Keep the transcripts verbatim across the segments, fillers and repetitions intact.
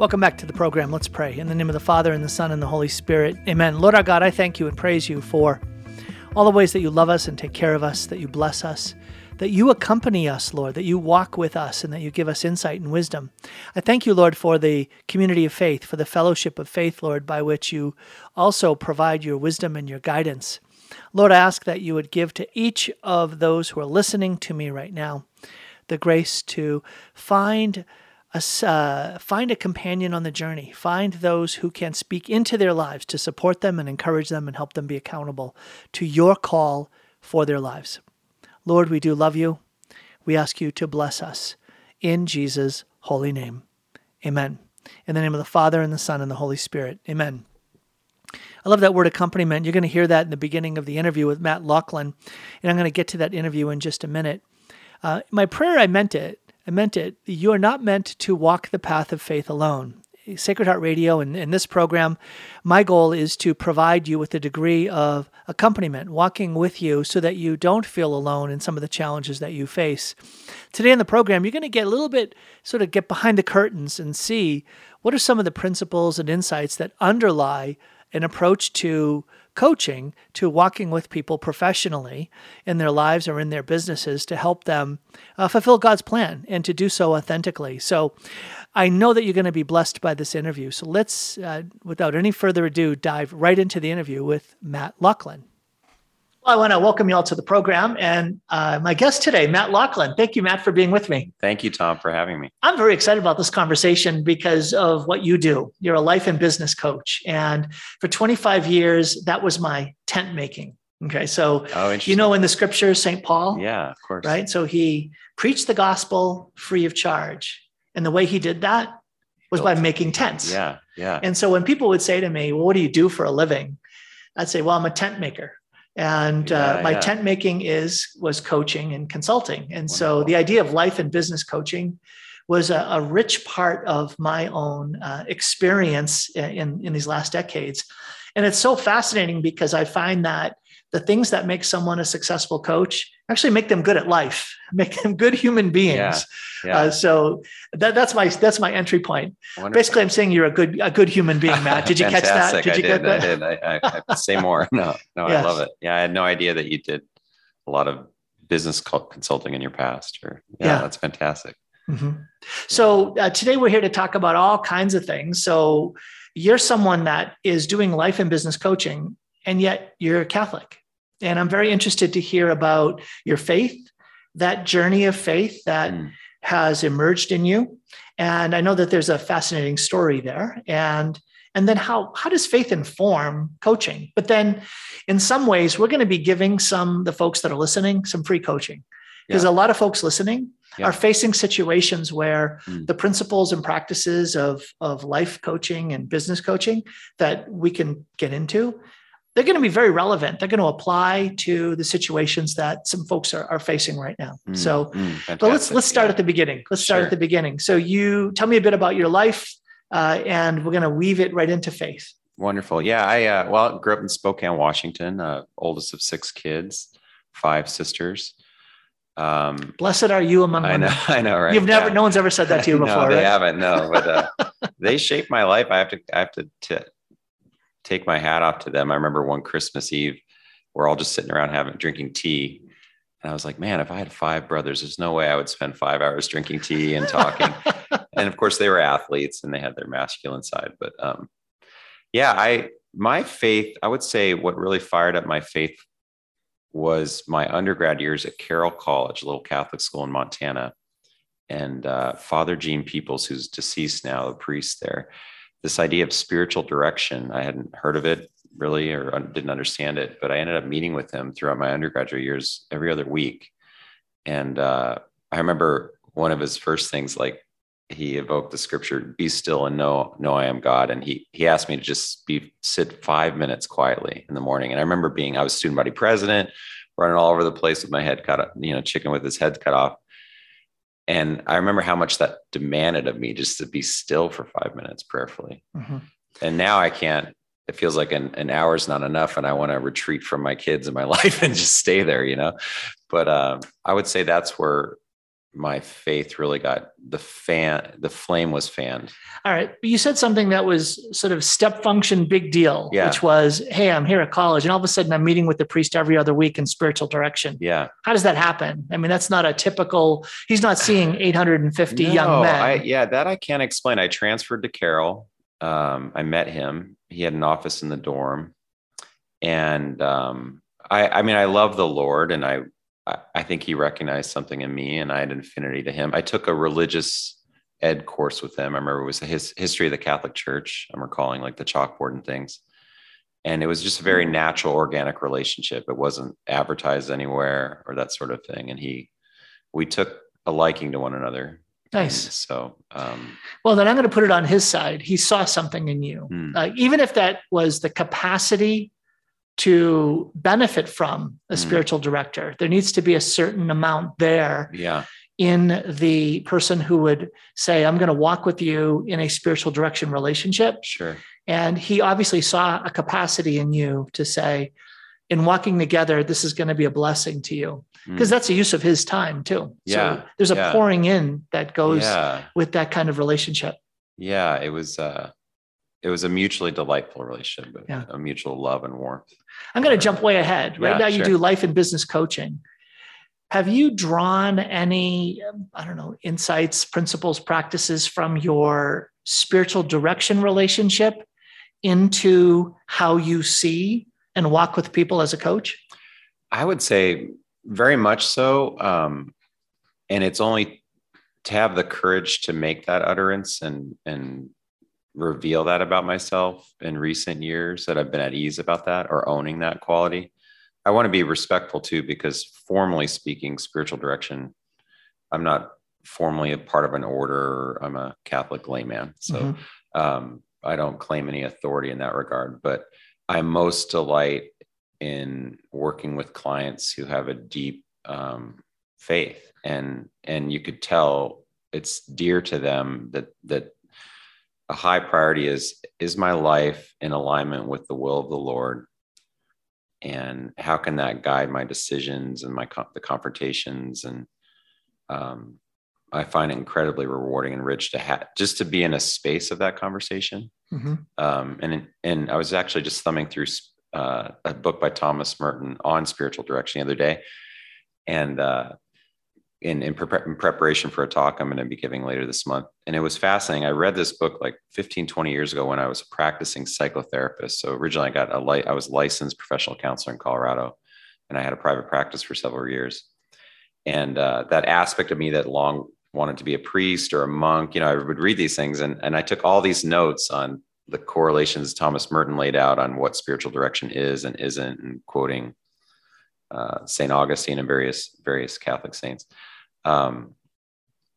Welcome back to the program. Let's pray. In the name of the Father, and the Son, and the Holy Spirit. Amen. Lord our God, I thank you and praise you for all the ways that you love us and take care of us, that you bless us, that you accompany us, Lord, that you walk with us, and that you give us insight and wisdom. I thank you, Lord, for the community of faith, for the fellowship of faith, Lord, by which you also provide your wisdom and your guidance. Lord, I ask that you would give to each of those who are listening to me right now the grace to find a, uh, find a companion on the journey, find those who can speak into their lives to support them and encourage them and help them be accountable to your call for their lives. Lord, we do love you. We ask you to bless us. In Jesus' holy name, amen. In the name of the Father, and the Son, and the Holy Spirit, amen. I love that word accompaniment. You're going to hear that in the beginning of the interview with Matt Laughlin, and I'm going to get to that interview in just a minute. Uh, my prayer, I meant it. I meant it. You are not meant to walk the path of faith alone. Sacred Heart Radio and, and this program, my goal is to provide you with a degree of accompaniment, walking with you so that you don't feel alone in some of the challenges that you face. Today on the program, you're going to get a little bit, sort of get behind the curtains and see what are some of the principles and insights that underlie an approach to coaching, to walking with people professionally in their lives or in their businesses to help them uh, fulfill God's plan and to do so authentically. So I know that you're going to be blessed by this interview. So let's, uh, without any further ado, dive right into the interview with Matt Laughlin. Well, I want to welcome you all to the program and uh, my guest today, Matt Laughlin. Thank you, Matt, for being with me. Thank you, Tom, for having me. I'm very excited about this conversation because of what you do. You're a life and business coach. And for twenty-five years, that was my tent making. Okay. So, oh, you know, in the scriptures, Saint Paul. Yeah, of course. Right. So he preached the gospel free of charge. And the way he did that was by making tents. Yeah. Yeah. And so when people would say to me, well, what do you do for a living? I'd say, well, I'm a tent maker. And uh, yeah, my yeah. tent making is was coaching and consulting. And Wonderful. So the idea of life and business coaching was a, a rich part of my own uh, experience in, in these last decades. And it's so fascinating because I find that the things that make someone a successful coach actually make them good at life, make them good human beings. Yeah, yeah. Uh, so that, that's my that's my entry point. Wonderful. Basically, I'm saying you're a good a good human being, Matt. Did you catch that? Did I you did, get that? I did. I, I, I say more. No, no, yes. I love it. Yeah, I had no idea that you did a lot of business consulting in your past. Or yeah, yeah. That's fantastic. Mm-hmm. So uh, today we're here to talk about all kinds of things. So you're someone that is doing life and business coaching, and yet you're Catholic. And I'm very interested to hear about your faith, that journey of faith that mm. has emerged in you. And I know that there's a fascinating story there. And, and then how, how does faith inform coaching? But then in some ways, we're going to be giving some, the folks that are listening, some free coaching. Because yeah. a lot of folks listening yeah. are facing situations where mm. the principles and practices of, of life coaching and business coaching that we can get into, they're going to be very relevant. They're going to apply to the situations that some folks are, are facing right now. Mm, so mm, but let's let's start yeah. at the beginning. Let's start sure. at the beginning. So you tell me a bit about your life, uh, and we're going to weave it right into faith. Wonderful. Yeah. I uh, well grew up in Spokane, Washington, uh, oldest of six kids, five sisters. Um, Blessed are you among women. I know, I know, right? You've never. Yeah. No one's ever said that to you before. No, they right? haven't. No, but uh, they shaped my life. I have to. I have to. to take my hat off to them. I remember one Christmas Eve, we're all just sitting around having drinking tea. And I was like, man, if I had five brothers, there's no way I would spend five hours drinking tea and talking. And of course they were athletes and they had their masculine side, but um, yeah, I, my faith, I would say what really fired up my faith was my undergrad years at Carroll College, a little Catholic school in Montana. And uh, Father Gene Peoples, who's deceased now, a priest there, this idea of spiritual direction, I hadn't heard of it really, or didn't understand it, but I ended up meeting with him throughout my undergraduate years every other week. And uh, I remember one of his first things, like he evoked the scripture, be still and know, know I am God. And he, he asked me to just be sit five minutes quietly in the morning. And I remember being, I was student body president, running all over the place with my head cut off, you know, chicken with his head cut off. And I remember how much that demanded of me just to be still for five minutes prayerfully. Mm-hmm. And now I can't, it feels like an, an hour is not enough. And I want to retreat from my kids and my life and just stay there, you know, but uh, I would say that's where my faith really got the fan, the flame was fanned. All right. But you said something that was sort of step function, big deal, yeah. which was, hey, I'm here at college and all of a sudden I'm meeting with the priest every other week in spiritual direction. Yeah. How does that happen? I mean, that's not a typical, he's not seeing eight hundred fifty no, young men. I, yeah. That I can't explain. I transferred to Carroll. Um, I met him. He had an office in the dorm, and um, I, I mean, I love the Lord, and I, I think he recognized something in me, and I had an affinity to him. I took a religious ed course with him. I remember it was his history of the Catholic Church. I'm recalling like the chalkboard and things. And it was just a very natural, organic relationship. It wasn't advertised anywhere or that sort of thing. And he, we took a liking to one another. Nice. So, um, well, then I'm going to put it on his side. He saw something in you, hmm. uh, even if that was the capacity to benefit from a spiritual director. There needs to be a certain amount there yeah. in the person who would say, I'm going to walk with you in a spiritual direction relationship. Sure. And he obviously saw a capacity in you to say, in walking together, this is going to be a blessing to you, because mm. that's a use of his time too. Yeah. So there's a yeah. pouring in that goes yeah. with that kind of relationship. Yeah. It was, uh, It was a mutually delightful relationship, but yeah. a mutual love and warmth. I'm going to jump way ahead. Right yeah, now you sure. do life and business coaching. Have you drawn any, I don't know, insights, principles, practices from your spiritual direction relationship into how you see and walk with people as a coach? I would say very much so. Um, and it's only to have the courage to make that utterance and, and, reveal that about myself in recent years, that I've been at ease about that or owning that quality. I want to be respectful too, because formally speaking, spiritual direction, I'm not formally a part of an order. I'm a Catholic layman. So mm-hmm. um, I don't claim any authority in that regard, but I most delight in working with clients who have a deep um, faith, and, and you could tell it's dear to them that, that, a high priority is, is my life in alignment with the will of the Lord? And how can that guide my decisions and my the confrontations? And um, I find it incredibly rewarding and rich to have, just to be in a space of that conversation. Mm-hmm. Um, and, and I was actually just thumbing through uh, a book by Thomas Merton on spiritual direction the other day. And uh, In, in, pre- in preparation for a talk I'm going to be giving later this month. And it was fascinating. I read this book like fifteen, twenty years ago when I was a practicing psychotherapist. So originally I got a light, I was licensed professional counselor in Colorado, and I had a private practice for several years. And uh, that aspect of me that long wanted to be a priest or a monk, you know, I would read these things. And, and I took all these notes on the correlations Thomas Merton laid out on what spiritual direction is and isn't, and quoting uh, Saint Augustine and various, various Catholic saints. Um,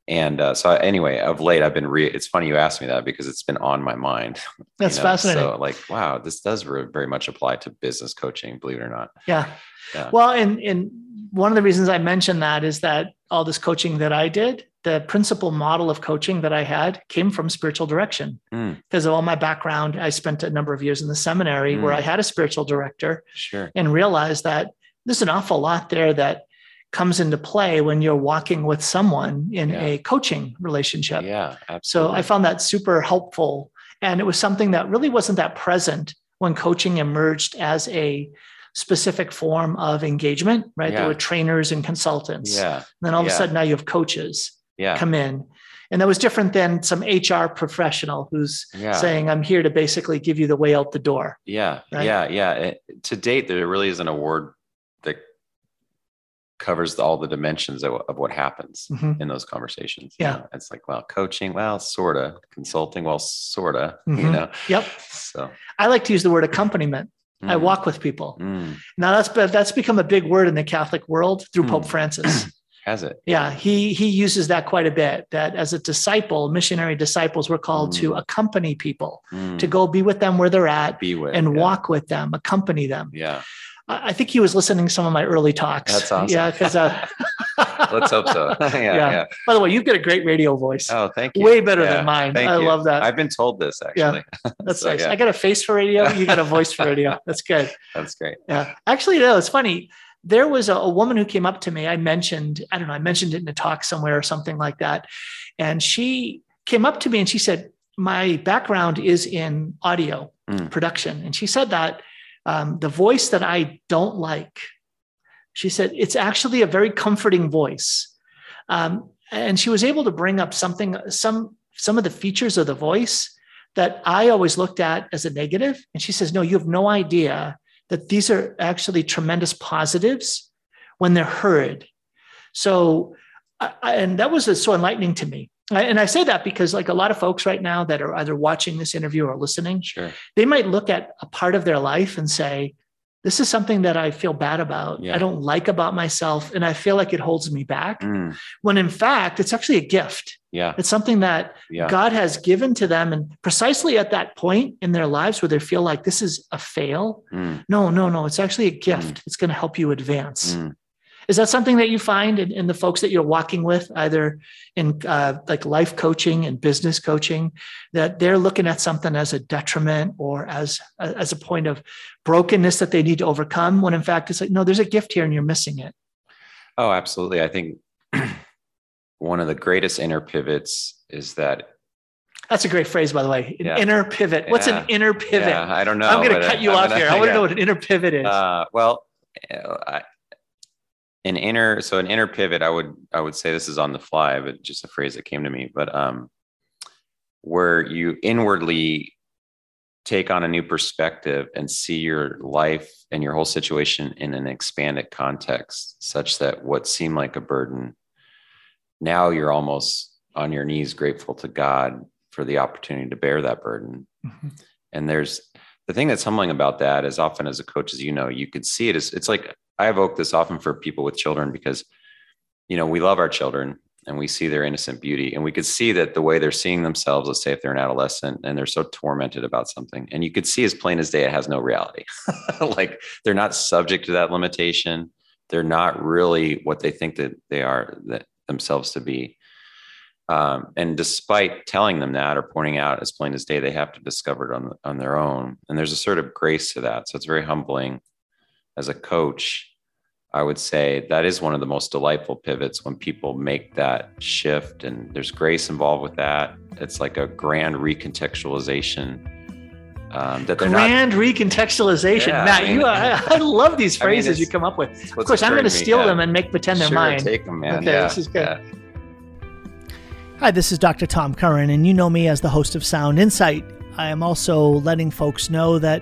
and, uh, so anyway, of late, I've been re it's funny you asked me that, because it's been on my mind. That's you know? fascinating. So like, wow, this does re- very much apply to business coaching, believe it or not. Yeah. yeah. Well, and, and one of the reasons I mentioned that is that all this coaching that I did, the principal model of coaching that I had came from spiritual direction, because mm. of all my background. I spent a number of years in the seminary mm. where I had a spiritual director sure. and realized that there's an awful lot there that comes into play when you're walking with someone in yeah. a coaching relationship. Yeah, absolutely. So I found that super helpful. And it was something that really wasn't that present when coaching emerged as a specific form of engagement, right? Yeah. There were trainers and consultants. Yeah. And then all of yeah. a sudden now you have coaches yeah. come in. And that was different than some H R professional who's yeah. saying, I'm here to basically give you the way out the door. Yeah, right? yeah, yeah. It, to date, there really isn't a word covers all the dimensions of, of what happens mm-hmm. in those conversations. Yeah. You know, it's like, well, coaching, well, sort of consulting, well, sort of, mm-hmm. you know? Yep. So I like to use the word accompaniment. Mm. I walk with people. Mm. Now that's, that's become a big word in the Catholic world through mm. Pope Francis. Has it? Yeah. He, he uses that quite a bit, that as a disciple, missionary disciples were called mm. to accompany people, mm. to go be with them where they're at be with, and yeah. walk with them, accompany them. Yeah. I think he was listening to some of my early talks. That's awesome. Yeah, because uh, let's hope so. yeah, yeah. yeah. By the way, you've got a great radio voice. Oh, thank you. Way better yeah, than mine. Thank I you. love that. I've been told this actually. Yeah. That's so, nice. Yeah. I got a face for radio. You got a voice for radio. That's good. That's great. Yeah. Actually, no, it's funny. there was a, a woman who came up to me. I mentioned, I don't know, I mentioned it in a talk somewhere or something like that. And she came up to me and she said, my background is in audio mm. production. And she said that um, the voice that I don't like, she said, it's actually a very comforting voice. Um, and she was able to bring up something, some, some of the features of the voice that I always looked at as a negative. And she says, no, you have no idea that these are actually tremendous positives when they're heard. So, I, and that was so enlightening to me. And I say that because, like, a lot of folks right now that are either watching this interview or listening, sure, they might look at a part of their life and say, this is something that I feel bad about. Yeah. I don't like about myself. And I feel like it holds me back. Mm. When in fact, it's actually a gift. Yeah. It's something that yeah. God has given to them. And precisely at that point in their lives where they feel like this is a fail. Mm. No, no, no. It's actually a gift. Mm. It's going to help you advance. Mm. Is that something that you find in, in the folks that you're walking with, either in uh, like life coaching and business coaching, that they're looking at something as a detriment or as, as a point of brokenness that they need to overcome, when in fact it's like, no, there's a gift here and you're missing it? Oh, absolutely. I think one of the greatest inner pivots is that. That's a great phrase, by the way, an yeah. inner pivot. What's yeah. an inner pivot? Yeah, I don't know. I'm going to cut you I'm off gonna, here. I want to yeah. know what an inner pivot is. Uh, well, I, An inner, so an inner pivot, I would, I would say this is on the fly, but just a phrase that came to me, but um, where you inwardly take on a new perspective and see your life and your whole situation in an expanded context, such that what seemed like a burden, now you're almost on your knees, grateful to God for the opportunity to bear that burden. Mm-hmm. And there's the thing that's humbling about that is, often as a coach, as you know, you could see it as, it's like, I evoke this often for people with children, because, you know, we love our children and we see their innocent beauty, and we could see that the way they're seeing themselves, let's say if they're an adolescent and they're so tormented about something, and you could see as plain as day, it has no reality. Like, they're not subject to that limitation. They're not really what they think that they are that themselves to be. Um, and despite telling them that, or pointing out as plain as day, they have to discover it on, on their own. And there's a sort of grace to that. So it's very humbling. As a coach, I would say that is one of the most delightful pivots, when people make that shift, and there's grace involved with that. It's like a grand recontextualization. Um, that they're grand not, recontextualization. Yeah, Matt, I mean, you are, I love these phrases I mean, you come up with. Of course, I'm going to steal me, yeah. them and make pretend they're sure, mine. Take them, man. Okay, yeah, this is good. Yeah. Hi, this is Doctor Tom Curran, and you know me as the host of Sound Insight. I am also letting folks know that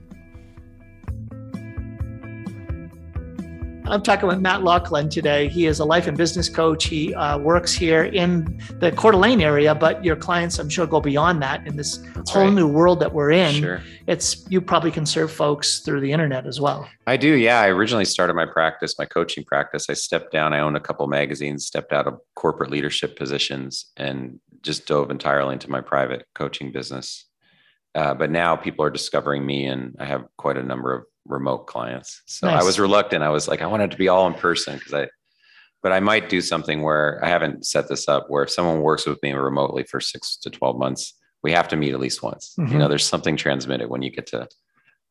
I'm talking with Matt Laughlin today. He is a life and business coach. He uh, works here in the Coeur d'Alene area, but your clients, I'm sure, go beyond that in this That's whole right. new world that we're in. Sure. It's, you probably can serve folks through the internet as well. I do. Yeah. I originally started my practice, my coaching practice. I stepped down. I owned a couple of magazines, stepped out of corporate leadership positions, and just dove entirely into my private coaching business. Uh, but now people are discovering me, and I have quite a number of remote clients. So nice. I was reluctant. I was like, I wanted to be all in person, because I, but I might do something where I haven't set this up, where if someone works with me remotely for six to twelve months, we have to meet at least once. Mm-hmm. You know, there's something transmitted when you get to,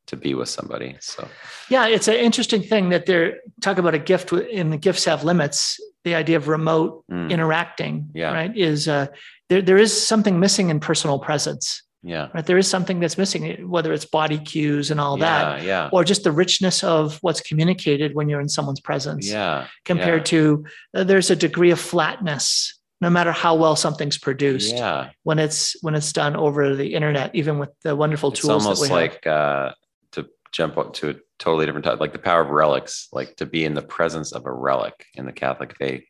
to be with somebody. So, yeah, it's an interesting thing that they're talking about, a gift in the gifts have limits. The idea of remote mm. interacting, yeah. right. Is uh, there, there is something missing in personal presence. Yeah. Right. There is something that's missing, whether it's body cues and all yeah, that, yeah. or just the richness of what's communicated when you're in someone's presence. Yeah. Compared yeah. to uh, there's a degree of flatness, no matter how well something's produced. Yeah. When it's when it's done over the internet, even with the wonderful it's tools. It's almost that we like have. Uh, to jump up to a totally different topic, like the power of relics, like to be in the presence of a relic in the Catholic faith.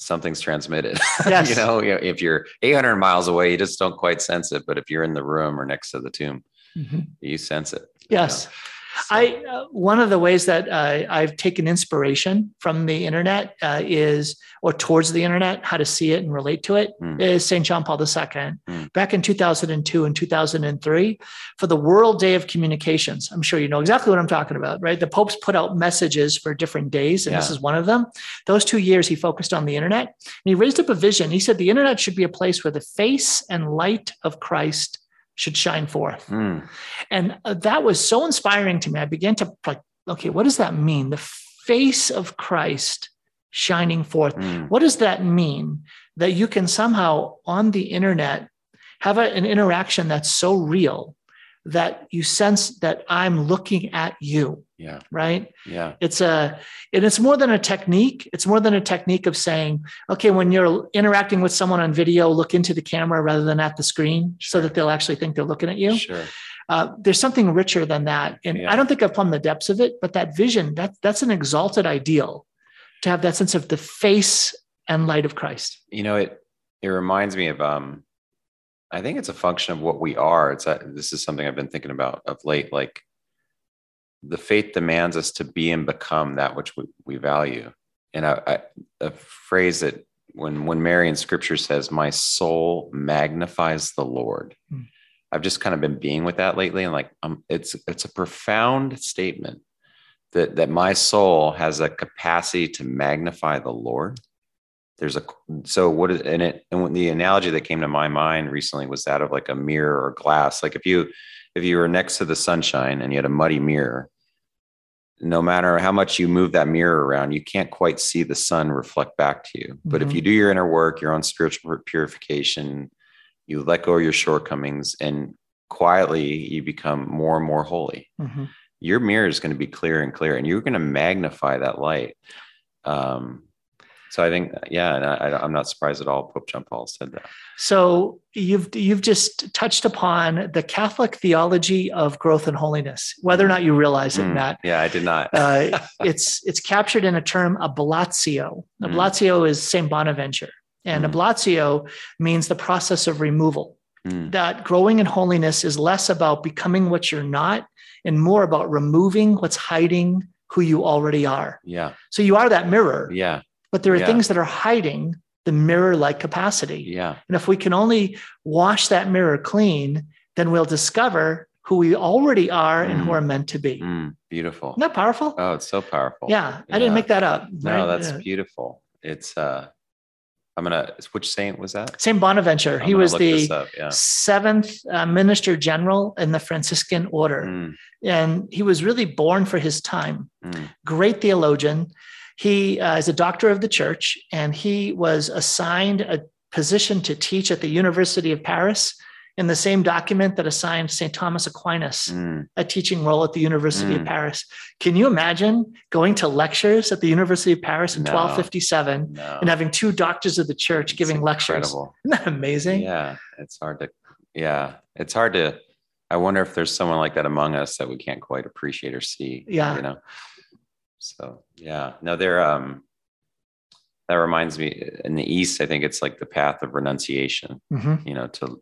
Something's transmitted, yes. you know, if you're eight hundred miles away, you just don't quite sense it. But if you're in the room or next to the tomb, mm-hmm. you sense it. Yes. You know? I uh, one of the ways that uh, I've taken inspiration from the internet uh, is, or towards the internet, how to see it and relate to it, mm. is Saint John Paul the Second. Mm. Back in two thousand two and two thousand three, for the World Day of Communications, I'm sure you know exactly what I'm talking about, right? The popes put out messages for different days, and yeah. this is one of them. Those two years, he focused on the internet, and he raised up a vision. He said the internet should be a place where the face and light of Christ should shine forth. Mm. And uh, that was so inspiring to me. I began to like, okay, what does that mean? The face of Christ shining forth. Mm. What does that mean? That you can somehow on the internet have a, an interaction that's so real that you sense that I'm looking at you. Yeah. Right. Yeah. It's a, and it's more than a technique. It's more than a technique of saying, okay, when you're interacting with someone on video, look into the camera rather than at the screen, sure. so that they'll actually think they're looking at you. Sure. Uh, there's something richer than that. And yeah. I don't think I've plumbed the depths of it, but that vision, that that's an exalted ideal, to have that sense of the face and light of Christ. You know, it, it reminds me of, um, I think it's a function of what we are. It's a, this is something I've been thinking about of late, like, the faith demands us to be and become that which we, we value. And I, I, a phrase that when, when Mary in scripture says, my soul magnifies the Lord. Mm. I've just kind of been being with that lately. And like, um, it's, it's a profound statement that, that my soul has a capacity to magnify the Lord. There's a, so what is in it? And the analogy that came to my mind recently was that of like a mirror or glass. Like if you, if you were next to the sunshine and you had a muddy mirror, no matter how much you move that mirror around, you can't quite see the sun reflect back to you. But mm-hmm. if you do your inner work, your own spiritual purification, you let go of your shortcomings and quietly you become more and more holy. Mm-hmm. Your mirror is going to be clearer and clearer, and you're going to magnify that light. Um, So I think, yeah, and I, I'm not surprised at all Pope John Paul said that. So you've you've just touched upon the Catholic theology of growth and holiness, whether or not you realize it, mm, Matt. Yeah, I did not. uh, it's it's captured in a term, ablatio. Ablatio mm. is Saint Bonaventure, and mm. ablatio means the process of removal. Mm. That growing in holiness is less about becoming what you're not and more about removing what's hiding who you already are. Yeah. So you are that mirror. Yeah. But there are yeah. things that are hiding the mirror-like capacity. Yeah. And if we can only wash that mirror clean, then we'll discover who we already are mm. and who are meant to be. Mm. Beautiful. Isn't that powerful? Oh, it's so powerful. Yeah. yeah. I didn't make that up. No, right? that's yeah. beautiful. It's, uh, I'm going to, which saint was that? Saint Bonaventure. I'm he was the up, yeah. seventh uh, minister general in the Franciscan order. Mm. And he was really born for his time. Mm. Great theologian. He uh, is a doctor of the church, and he was assigned a position to teach at the University of Paris in the same document that assigned Saint Thomas Aquinas mm. a teaching role at the University mm. of Paris. Can you imagine going to lectures at the University of Paris in no. twelve fifty-seven no. and having two doctors of the church it's giving incredible. lectures? Isn't that amazing? Yeah, it's hard to, yeah, it's hard to, I wonder if there's someone like that among us that we can't quite appreciate or see, yeah. you know? So, yeah, no, there, um, that reminds me in the East, I think it's like the path of renunciation, mm-hmm. you know, to,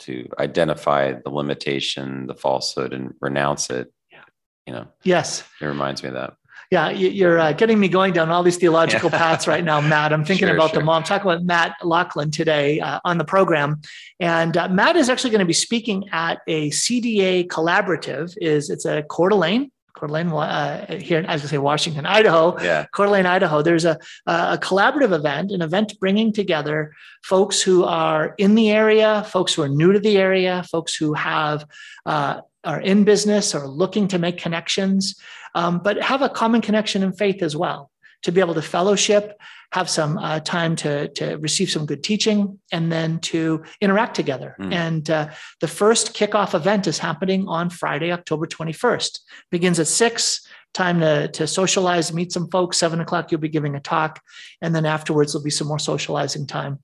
to identify the limitation, the falsehood and renounce it, yeah. you know? Yes. It reminds me of that. Yeah. You're uh, getting me going down all these theological yeah. paths right now, Matt. I'm thinking sure, about sure. them all. I'm talking with Matt Laughlin today uh, on the program. And uh, Matt is actually going to be speaking at a C D A collaborative is it's a Coeur d'Alene. Coeur d'Alene, uh, here, I was going to say Washington, Idaho, yeah. Coeur d'Alene, Idaho. There's a, a collaborative event, an event bringing together folks who are in the area, folks who are new to the area, folks who have uh, are in business or looking to make connections, um, but have a common connection in faith as well, to be able to fellowship, have some uh, time to, to receive some good teaching, and then to interact together. Mm. And uh, the first kickoff event is happening on Friday, October twenty-first. Begins at six, time to, to socialize, meet some folks. Seven o'clock, you'll be giving a talk. And then afterwards, there'll be some more socializing time.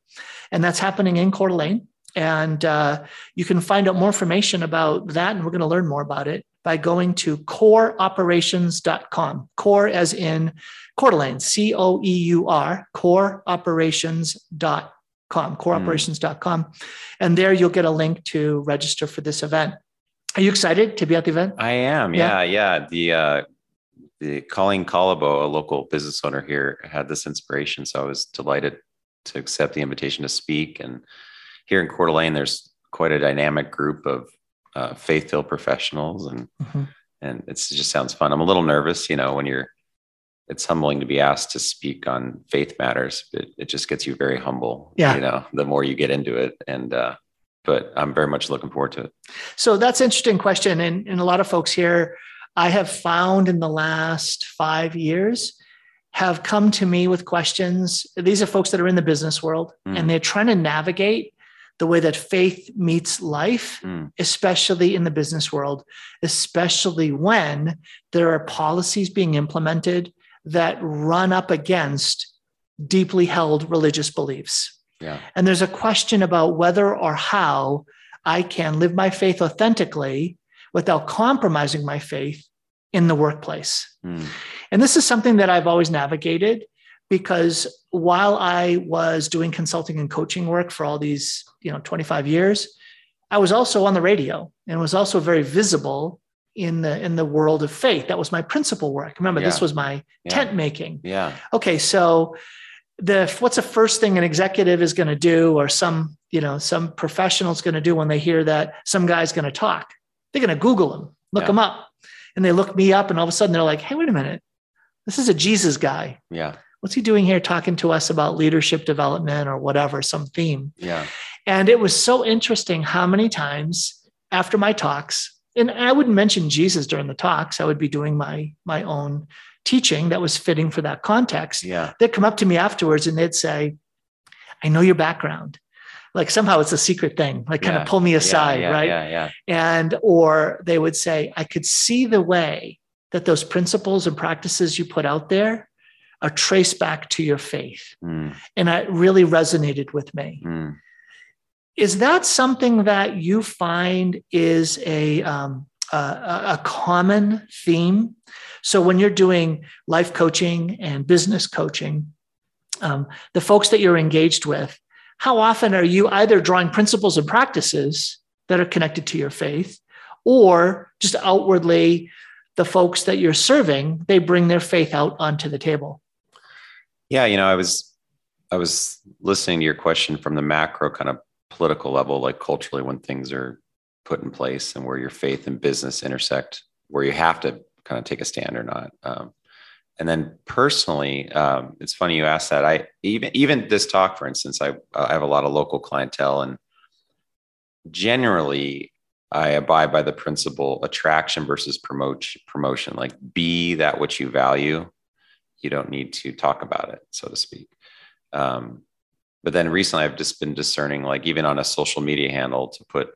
And that's happening in Coeur d'Alene. And uh, you can find out more information about that, and we're going to learn more about it by going to core operations dot com. Core as in Coeur d'Alene, C O E U R, core operations dot com, core operations dot com. Mm. And there you'll get a link to register for this event. Are you excited to be at the event? I am. Yeah. Yeah. yeah. The, uh, the Colleen Collabo, a local business owner here, had this inspiration. So I was delighted to accept the invitation to speak. And here in Coeur d'Alene, there's quite a dynamic group of uh, faith-filled professionals. And, mm-hmm. and it's, it just sounds fun. I'm a little nervous, you know, when you're, it's humbling to be asked to speak on faith matters. It, it just gets you very humble, yeah. you know, the more you get into it. And, uh, but I'm very much looking forward to it. So that's an interesting question. And, and a lot of folks here, I have found in the last five years have come to me with questions. These are folks that are in the business world mm. and they're trying to navigate the way that faith meets life, mm. especially in the business world, especially when there are policies being implemented that run up against deeply held religious beliefs. Yeah. And there's a question about whether or how I can live my faith authentically without compromising my faith in the workplace. Mm. And this is something that I've always navigated, because while I was doing consulting and coaching work for all these, you know, twenty-five years, I was also on the radio and was also very visible in the, in the world of faith. That was my principal work. Remember, yeah. this was my yeah. tent making. Yeah. Okay. So the, what's the first thing an executive is going to do, or some, you know, some professional's going to do when they hear that some guy's going to talk? They're going to Google him, look yeah. him up. And they look me up, and all of a sudden they're like, hey, wait a minute. This is a Jesus guy. Yeah. What's he doing here talking to us about leadership development or whatever, some theme? Yeah. And it was so interesting how many times after my talks, and I wouldn't mention Jesus during the talks, I would be doing my, my own teaching that was fitting for that context. Yeah. They'd come up to me afterwards and they'd say, I know your background. Like somehow it's a secret thing, like yeah. kind of pull me aside. Yeah, yeah, right. Yeah, yeah. And, or they would say, I could see the way that those principles and practices you put out there are traced back to your faith. Mm. And it really resonated with me. Mm. Is that something that you find is a, um, a, a common theme? So when you're doing life coaching and business coaching, um, the folks that you're engaged with, how often are you either drawing principles and practices that are connected to your faith, or just outwardly the folks that you're serving, they bring their faith out onto the table? Yeah. You know, I was, I was listening to your question from the macro kind of political level, like culturally when things are put in place and where your faith and business intersect, where you have to kind of take a stand or not. Um, and then personally, um, it's funny you asked that. I even, even this talk, for instance, I, I have a lot of local clientele, and generally I abide by the principle attraction versus promote promotion, like be that which you value. You don't need to talk about it, so to speak. Um, but then recently I've just been discerning, like even on a social media handle, to put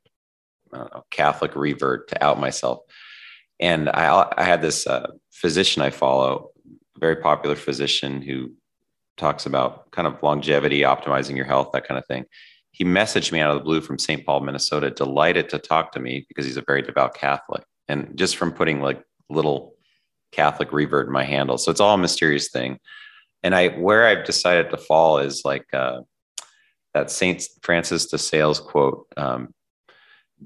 I don't know, Catholic revert, to out myself. And I, I had this uh, physician I follow, very popular physician who talks about kind of longevity, optimizing your health, that kind of thing. He messaged me out of the blue from Saint Paul, Minnesota, delighted to talk to me because he's a very devout Catholic. And just from putting like little Catholic revert in my handle. So it's all a mysterious thing. And I, where I've decided to fall is like uh, that Saint Francis de Sales quote, um,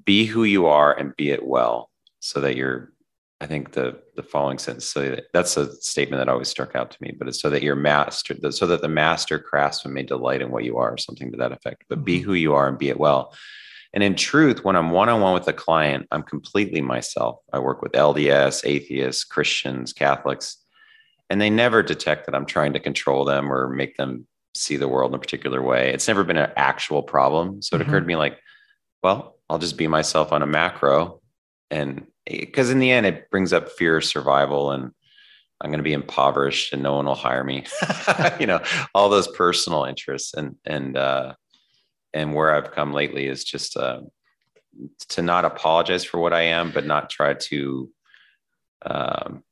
be who you are and be it well, so that you're, I think the the following sentence, so that, that's a statement that always struck out to me, but it's so that your master, so that the master craftsman may delight in what you are, or something to that effect, but be who you are and be it well. And in truth, when I'm one-on-one with a client, I'm completely myself. I work with L D S, atheists, Christians, Catholics, and they never detect that I'm trying to control them or make them see the world in a particular way. It's never been an actual problem. So it mm-hmm. occurred to me like, well, I'll just be myself on a macro. And because in the end, it brings up fear of survival, and I'm going to be impoverished and no one will hire me, you know, all those personal interests. And, and, uh, and where I've come lately is just, uh, to not apologize for what I am, but not try to, um,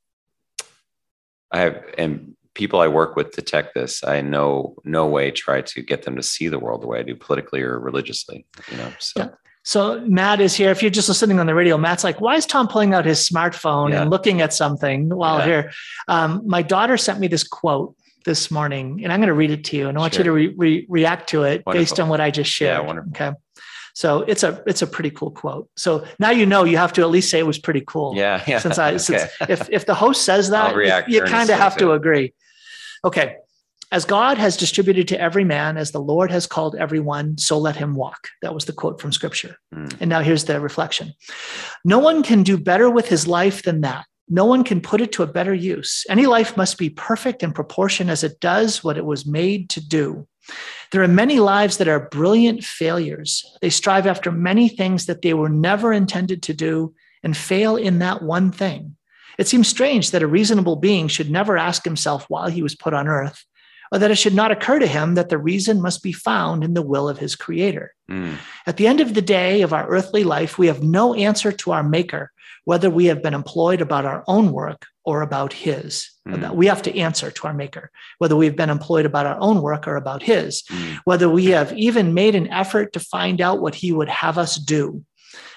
I have, and people I work with detect this. I know no way try to get them to see the world the way I do politically or religiously, you know, so. Yeah. So Matt is here. If you're just listening on the radio, Matt's like, why is Tom pulling out his smartphone yeah. and looking at something while yeah. here? Um, my daughter sent me this quote this morning, and I'm going to read it to you, and I want sure. you to re- re- react to it wonderful. Based on what I just shared. Yeah, wonderful. Okay. So it's a it's a pretty cool quote. So now you know you have to at least say it was pretty cool. Yeah. yeah. Since I okay. since if if the host says that, you, you kind of have to agree. Okay. As God has distributed to every man, as the Lord has called everyone, so let him walk. That was the quote from Scripture. Mm. And now here's the reflection. No one can do better with his life than that. No one can put it to a better use. Any life must be perfect in proportion as it does what it was made to do. There are many lives that are brilliant failures. They strive after many things that they were never intended to do and fail in that one thing. It seems strange that a reasonable being should never ask himself while he was put on earth, or that it should not occur to him that the reason must be found in the will of his creator. Mm. At the end of the day of our earthly life, we have no answer to our maker, whether we have been employed about our own work or about his. Mm. About, we have to answer to our maker, whether we've been employed about our own work or about his, mm. whether we have even made an effort to find out what he would have us do.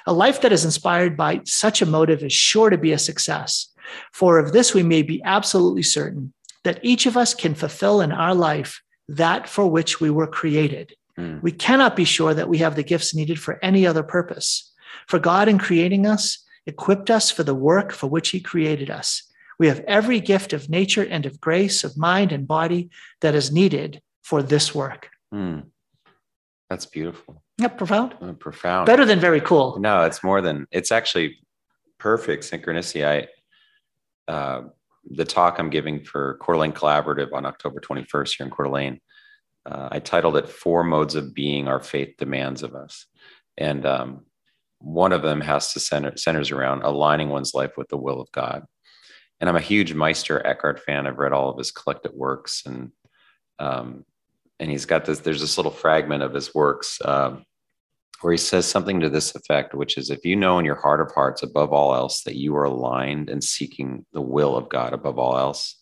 A life that is inspired by such a motive is sure to be a success. For of this, we may be absolutely certain, that each of us can fulfill in our life that for which we were created. Mm. We cannot be sure that we have the gifts needed for any other purpose. For God, in creating us, equipped us for the work for which he created us. We have every gift of nature and of grace, of mind and body that is needed for this work. Mm. That's beautiful. Yeah, profound. Oh, profound. Better than very cool. No, it's more than, it's actually perfect synchronicity. I, uh, The talk I'm giving for Coeur d'Alene Collaborative on October twenty-first here in Coeur d'Alene, uh, I titled it Four Modes of Being Our Faith Demands of Us. And um, one of them has to center, centers around aligning one's life with the will of God. And I'm a huge Meister Eckhart fan. I've read all of his collected works, and um, and he's got this, there's this little fragment of his works um, where he says something to this effect, which is, if you know in your heart of hearts, above all else, that you are aligned and seeking the will of God above all else,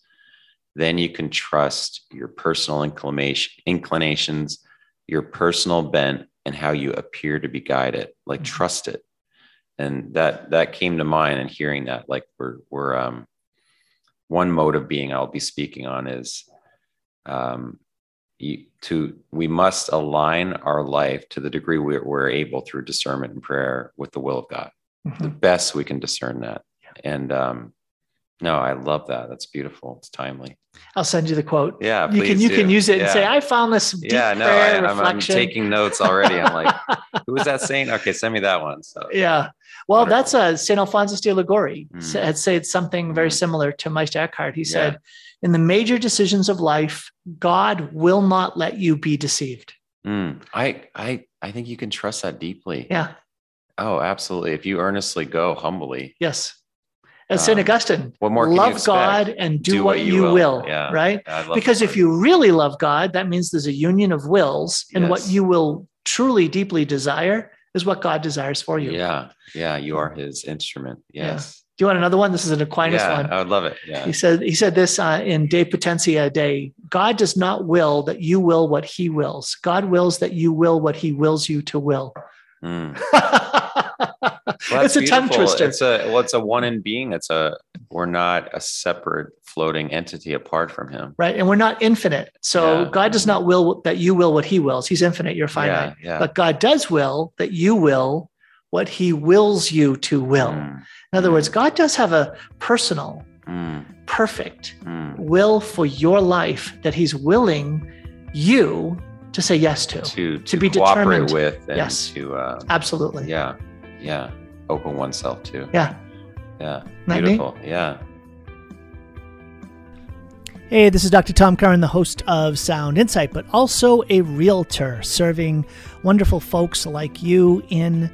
then you can trust your personal inclinations, your personal bent, and how you appear to be guided. Like, mm-hmm. trust it. And that that came to mind in hearing that. Like, we're, we're um, one mode of being I'll be speaking on is, um, to we must align our life to the degree we're, we're able through discernment and prayer with the will of God, mm-hmm. the best we can discern that. Yeah. And um, no, I love that. That's beautiful. It's timely. I'll send you the quote. Yeah, you please can you do. can use it yeah. and say, I found this deep yeah, no, prayer I, I'm, reflection. I'm taking notes already. I'm like, who was that saint? Okay, send me that one. So yeah, well, wonderful. That's a Saint Alphonsus de Liguori mm. had said something very mm. similar to Meister Eckhart. He said, yeah. in the major decisions of life, God will not let you be deceived. Mm, I, I, I think you can trust that deeply. Yeah. Oh, absolutely. If you earnestly go humbly. Yes. As um, Saint Augustine, what more love God and do, do what, what you will, will yeah. right? Yeah, because if you really love God, that means there's a union of wills, and yes. what you will truly deeply desire is what God desires for you. Yeah. Yeah. You are his instrument. Yes. Yeah. Do you want another one? This is an Aquinas yeah, one. I would love it. Yeah. He said, he said this uh, in De Potentia Dei. God does not will that you will what he wills. God wills that you will what he wills you to will. Mm. well, it's a beautiful. tongue twister. It's a, well, it's a one in being. It's a, we're not a separate floating entity apart from him. Right. And we're not infinite. So yeah. God does not will that you will what he wills. He's infinite. You're finite. Yeah, yeah. But God does will that you will what he wills you to will. Mm. In other words, God does have a personal, mm. perfect mm. will for your life that he's willing you to say yes to, to, to, to be determined with. And yes, to, um, absolutely. Yeah. Yeah. Open oneself to. Yeah. Yeah. Isn't Beautiful. That neat? Yeah. Hey, this is Doctor Tom Curran, the host of Sound Insight, but also a realtor serving wonderful folks like you in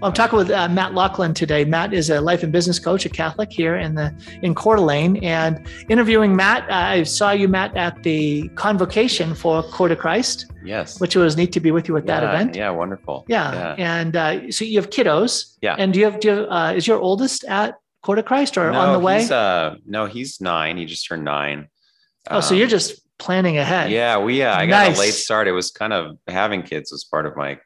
Well, I'm talking with uh, Matt Laughlin today. Matt is a life and business coach, a Catholic here in the in Coeur d'Alene. And interviewing Matt, uh, I saw you, Matt, at the convocation for Coeur to Christ. Yes. Which was neat to be with you at yeah, that event. Yeah, wonderful. Yeah. yeah. And uh, so you have kiddos. Yeah. And do you have, do you have uh, is your oldest at Coeur to Christ or no, on the way? He's, uh, no, he's nine. He just turned nine. Oh, um, so you're just planning ahead. Yeah, we uh, I nice. got a late start. It was kind of having kids was part of my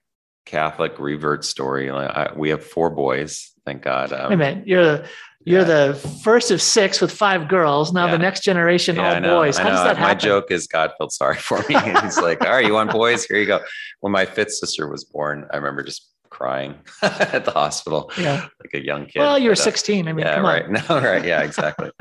Catholic revert story. I, we have four boys, thank God. Um, Wait a minute, you're the you're yeah. the first of six with five girls. Now yeah. the next generation, yeah, all boys. How does that happen? My joke is God felt sorry for me. He's like, all right, you want boys? Here you go. When my fifth sister was born, I remember just crying at the hospital, yeah, like a young kid. Well, you were sixteen. I mean, yeah, come right. on. No, right? Yeah, exactly.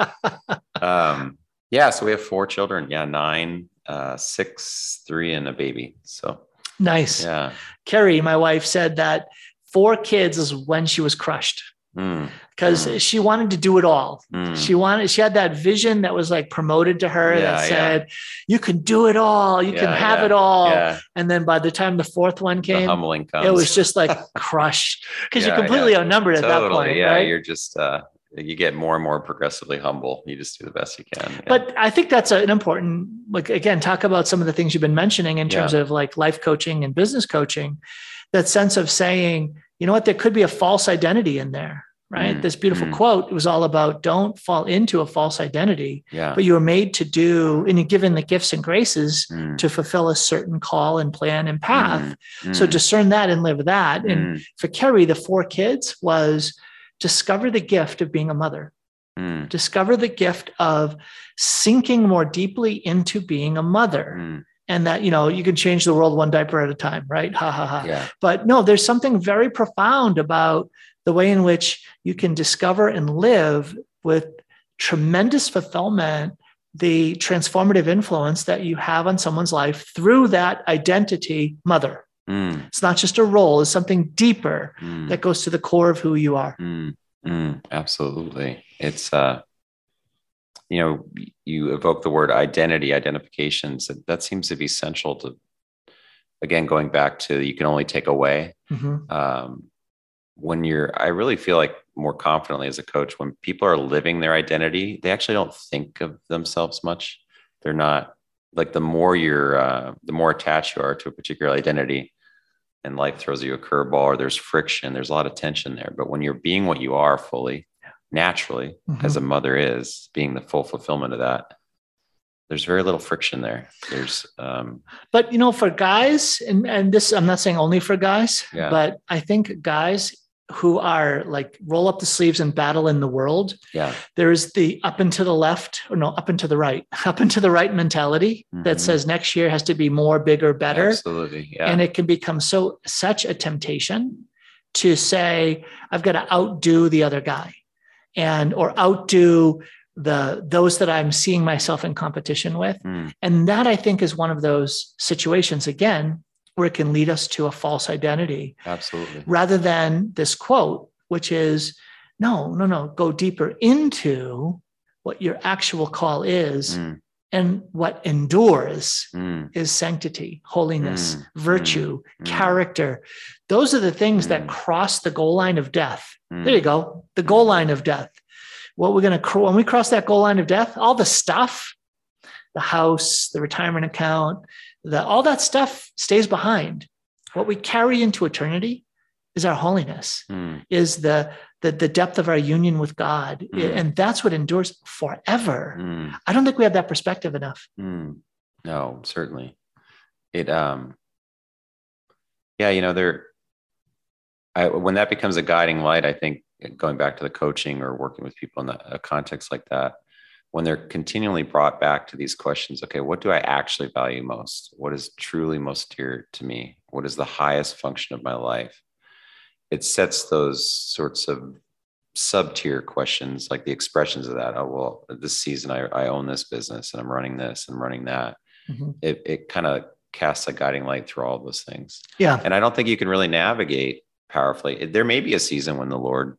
um, yeah, so we have four children. Yeah, nine, uh, six, three, and a baby. So. Nice. Yeah. Carrie, my wife, said that four kids is when she was crushed because mm. mm. she wanted to do it all. Mm. She wanted, she had that vision that was like promoted to her yeah, that said, yeah. you can do it all. You yeah, can have yeah, it all. Yeah. And then by the time the fourth one came, humbling comes. It was just like crushed because yeah, you're completely yeah. outnumbered totally, at that point. Yeah. Right? You're just, uh, you get more and more progressively humble. You just do the best you can. Yeah. But I think that's an important, like, again, talk about some of the things you've been mentioning in terms yeah. of like life coaching and business coaching, that sense of saying, you know what, there could be a false identity in there, right? Mm. This beautiful mm. quote, it was all about don't fall into a false identity, yeah. but you were made to do, and you're given the gifts and graces mm. to fulfill a certain call and plan and path. Mm. Mm. So discern that and live that. Mm. And for Carrie, the four kids was, discover the gift of being a mother. Mm. Discover the gift of sinking more deeply into being a mother. Mm. And that, you know, you can change the world one diaper at a time, right? Ha, ha, ha. Yeah. But no, there's something very profound about the way in which you can discover and live with tremendous fulfillment the transformative influence that you have on someone's life through that identity, mother. Mm. It's not just a role, it's something deeper mm. that goes to the core of who you are. Mm. Mm. Absolutely. It's, uh, you know, you evoke the word identity, identifications. That, that seems to be central to, again, going back to you can only take away. Mm-hmm. Um, when you're, I really feel like more confidently as a coach, when people are living their identity, they actually don't think of themselves much. They're not. Like the more you're, uh, the more attached you are to a particular identity and life throws you a curveball or there's friction, there's a lot of tension there. But when you're being what you are fully, naturally, mm-hmm. as a mother is, being the full fulfillment of that, there's very little friction there. There's, um, but you know, for guys, and, and this, I'm not saying only for guys, yeah. but I think guys who are like roll up the sleeves and battle in the world. Yeah. There's the up and to the left or no, up and to the right, up and to the right mentality mm-hmm. that says next year has to be more, bigger, better. Absolutely. Yeah. And it can become so such a temptation to say, I've got to outdo the other guy and, or outdo the, those that I'm seeing myself in competition with. Mm. And that I think is one of those situations again, where it can lead us to a false identity. Absolutely. Rather than this quote, which is, no, no, no, go deeper into what your actual call is mm. and what endures mm. is sanctity, holiness, mm. virtue, mm. character. Those are the things mm. that cross the goal line of death. Mm. There you go. The goal line of death. What we're going to, cr- when we cross that goal line of death, all the stuff, the house, the retirement account, The, all that stuff stays behind. What we carry into eternity is our holiness, mm. is the, the the depth of our union with God. Mm. And that's what endures forever. Mm. I don't think we have that perspective enough. Mm. No, certainly. It, um, yeah, you know, there. I, when that becomes a guiding light, I think going back to the coaching or working with people in the, a context like that, when they're continually brought back to these questions, okay, what do I actually value most? What is truly most dear to me? What is the highest function of my life? It sets those sorts of sub-tier questions, like the expressions of that. Oh, well, this season I, I own this business and I'm running this and running that. Mm-hmm. It, it kind of casts a guiding light through all of those things. Yeah. And I don't think you can really navigate powerfully. There may be a season when the Lord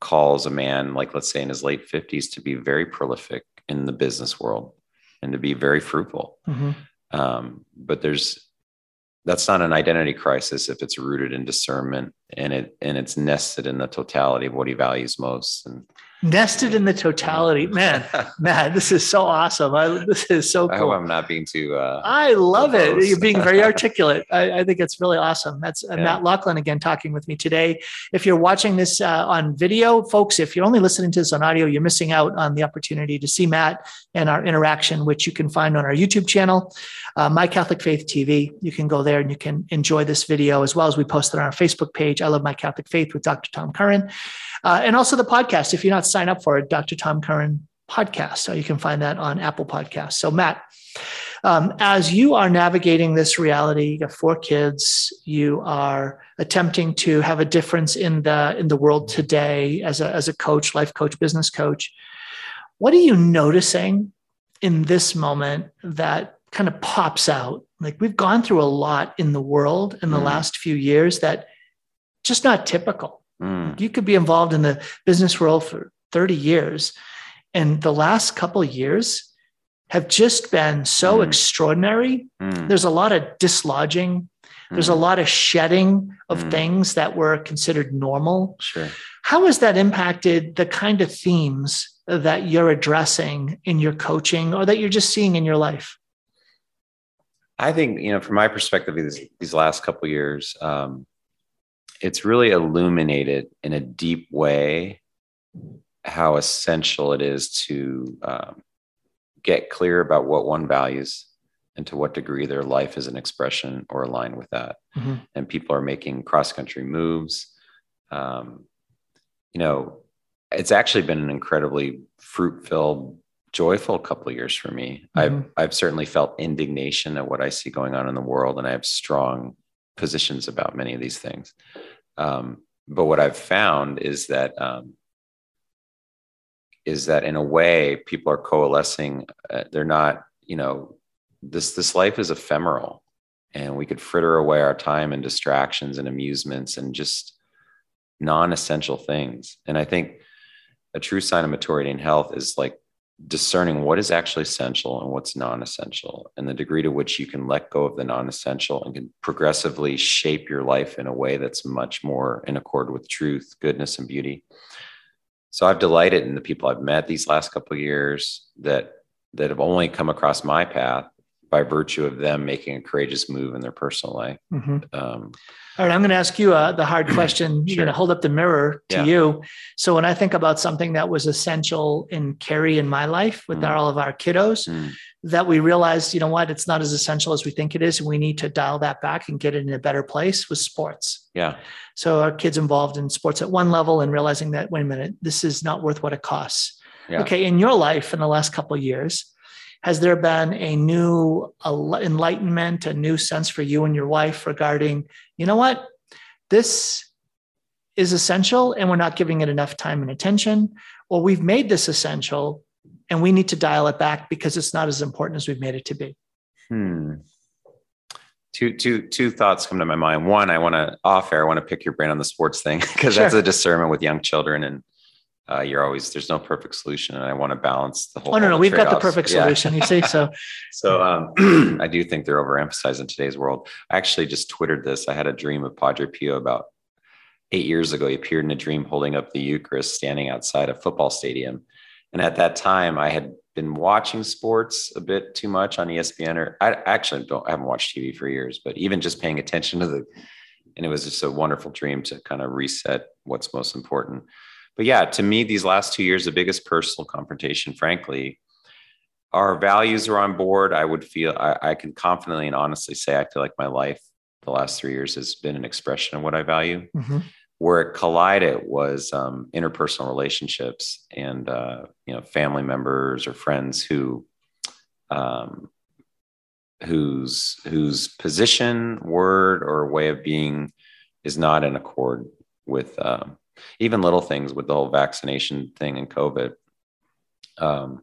calls a man, like let's say in his late fifties, to be very prolific in the business world and to be very fruitful. Mm-hmm. Um, but there's that's not an identity crisis if it's rooted in discernment and it and it's nested in the totality of what he values most. And nested in the totality, man, man, this is so awesome. I, this is so cool. I hope I'm not being too. Uh, I love it. You're being very articulate. I, I think it's really awesome. That's yeah. Matt Laughlin again talking with me today. If you're watching this uh, on video, folks, if you're only listening to this on audio, you're missing out on the opportunity to see Matt and our interaction, which you can find on our YouTube channel, uh, My Catholic Faith T V. You can go there and you can enjoy this video as well as we post it on our Facebook page. I love My Catholic Faith with Doctor Tom Curran, uh, and also the podcast. If you're not sign up for it, Doctor Tom Curran podcast. So you can find that on Apple Podcasts. So Matt, um, as you are navigating this reality, you got four kids, you are attempting to have a difference in the, in the world today as a, as a coach, life coach, business coach. What are you noticing in this moment that kind of pops out? Like, we've gone through a lot in the world in the mm. last few years that just not typical. Mm. You could be involved in the business world for thirty years. And the last couple of years have just been so mm. extraordinary. Mm. There's a lot of dislodging. Mm. There's a lot of shedding of mm. things that were considered normal. Sure. How has that impacted the kind of themes that you're addressing in your coaching or that you're just seeing in your life? I think, you know, from my perspective, these, these last couple of years, um, it's really illuminated in a deep way how essential it is to um, get clear about what one values and to what degree their life is an expression or aligned with that. Mm-hmm. And people are making cross-country moves. Um, you know, it's actually been an incredibly fruit-filled, joyful couple of years for me. Mm-hmm. I've, I've certainly felt indignation at what I see going on in the world, and I have strong positions about many of these things. Um, but what I've found is that, um, is that in a way people are coalescing. Uh, they're not, you know, this, this life is ephemeral and we could fritter away our time and distractions and amusements and just non-essential things. And I think a true sign of maturity in health is like discerning what is actually essential and what's non-essential, and the degree to which you can let go of the non-essential and can progressively shape your life in a way that's much more in accord with truth, goodness, and beauty. So I've delighted in the people I've met these last couple of years that, that have only come across my path by virtue of them making a courageous move in their personal life. Mm-hmm. Um, All right. I'm going to ask you uh, the hard question. Sure. You're going to hold up the mirror to yeah. you. So when I think about something that was essential in Carrie in my life with mm. all of our kiddos, mm. that we realized, you know what, it's not as essential as we think it is. And we need to dial that back and get it in a better place with sports. Yeah. So our kids involved in sports at one level and realizing that, wait a minute, this is not worth what it costs. Yeah. Okay. In your life in the last couple of years, has there been a new enlightenment, a new sense for you and your wife regarding, you know what, this is essential and we're not giving it enough time and attention, or we've made this essential and we need to dial it back because it's not as important as we've made it to be? Hmm. Two, two, two thoughts come to my mind. One, I want to off air, I want to pick your brain on the sports thing because sure. that's a discernment with young children, and Uh, you're always, there's no perfect solution. And I want to balance the whole. Oh, no, no, we've trade-offs. Got the perfect yeah. solution. You see, so. so um, I do think they're overemphasized in today's world. I actually just Twittered this. I had a dream of Padre Pio about eight years ago. He appeared in a dream holding up the Eucharist, standing outside a football stadium. And at that time I had been watching sports a bit too much on E S P N, or I actually don't, I haven't watched T V for years, but even just paying attention to the, and it was just a wonderful dream to kind of reset what's most important. But yeah, to me, these last two years, the biggest personal confrontation, frankly, our values are on board. I would feel, I, I can confidently and honestly say, I feel like my life the last three years has been an expression of what I value. Mm-hmm. Where it collided was um, interpersonal relationships and, uh, you know, family members or friends who, um, whose, whose position, word, or way of being is not in accord with, um, even little things with the whole vaccination thing and COVID. Um,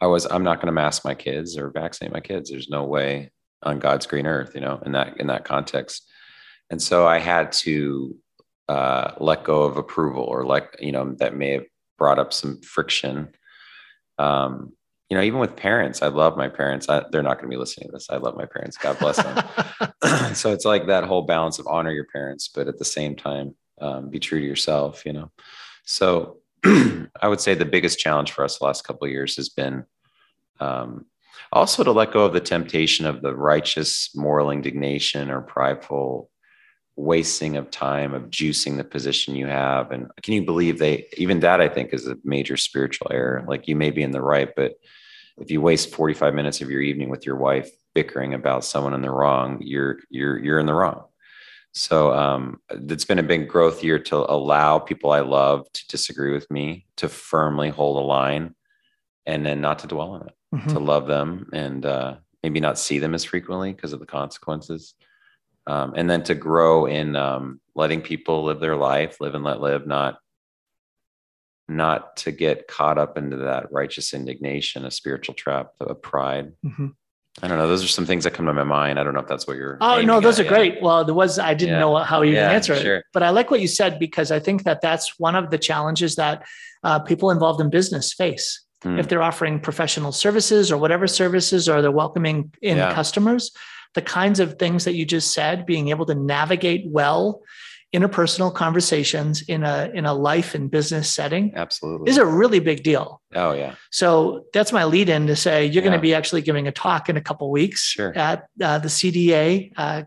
I was, I'm not going to mask my kids or vaccinate my kids. There's no way on God's green earth, you know, in that, in that context. And so I had to uh, let go of approval or like, you know, that may have brought up some friction. Um, you know, even with parents, I love my parents. I, they're not going to be listening to this. I love my parents. God bless them. So it's like that whole balance of honor your parents, but at the same time, um, be true to yourself, you know? So I would say the biggest challenge for us the last couple of years has been, um, also to let go of the temptation of the righteous moral indignation or prideful wasting of time, of juicing the position you have. And can you believe they, even that I think is a major spiritual error. Like, you may be in the right, but if you waste forty-five minutes of your evening with your wife bickering about someone in the wrong, you're, you're, you're in the wrong. So um, it's been a big growth year to allow people I love to disagree with me, to firmly hold a line, and then not to dwell on it, mm-hmm. to love them and uh, maybe not see them as frequently because of the consequences. Um, and then to grow in um, letting people live their life, live and let live, not, not to get caught up into that righteous indignation, a spiritual trap, a pride. Mm-hmm. I don't know. Those are some things that come to my mind. I don't know if that's what you're. Oh, no, those at, are yeah. great. Well, there was, I didn't yeah. know how you yeah, answer sure. it, but I like what you said, because I think that that's one of the challenges that uh, people involved in business face. Mm. If they're offering professional services or whatever services, or they're welcoming in yeah. customers, the kinds of things that you just said, being able to navigate well interpersonal conversations in a in a life and business setting, absolutely, is a really big deal. Oh yeah. So that's my lead in to say you're yeah. going to be actually giving a talk in a couple of weeks sure. at uh, the C D A uh,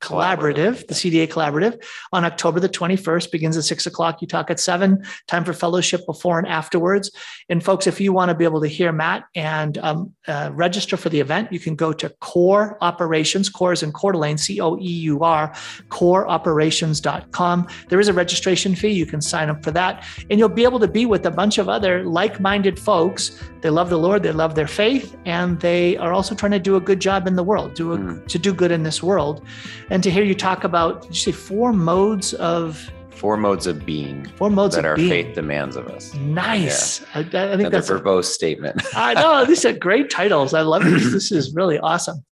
collaborative, collaborative, the C D A collaborative on October the twenty-first, begins at six o'clock. You talk at seven, time for fellowship before and afterwards. And folks, if you want to be able to hear Matt and um, uh, register for the event, you can go to Core Operations, Core is in Coeur d'Alene, C O E U R, core operations dot com. There is a registration fee. You can sign up for that. And you'll be able to be with a bunch of other like-minded folks. They love the Lord, they love their faith, and they are also trying to do a good job in the world, do a, mm. to do good in this world. And to hear you talk about, did you say four modes of? Four modes of being. Four modes of being. That our faith demands of us. Nice. Yeah. I, I think Another that's a verbose statement. I know. These are great titles. I love this. This is really awesome.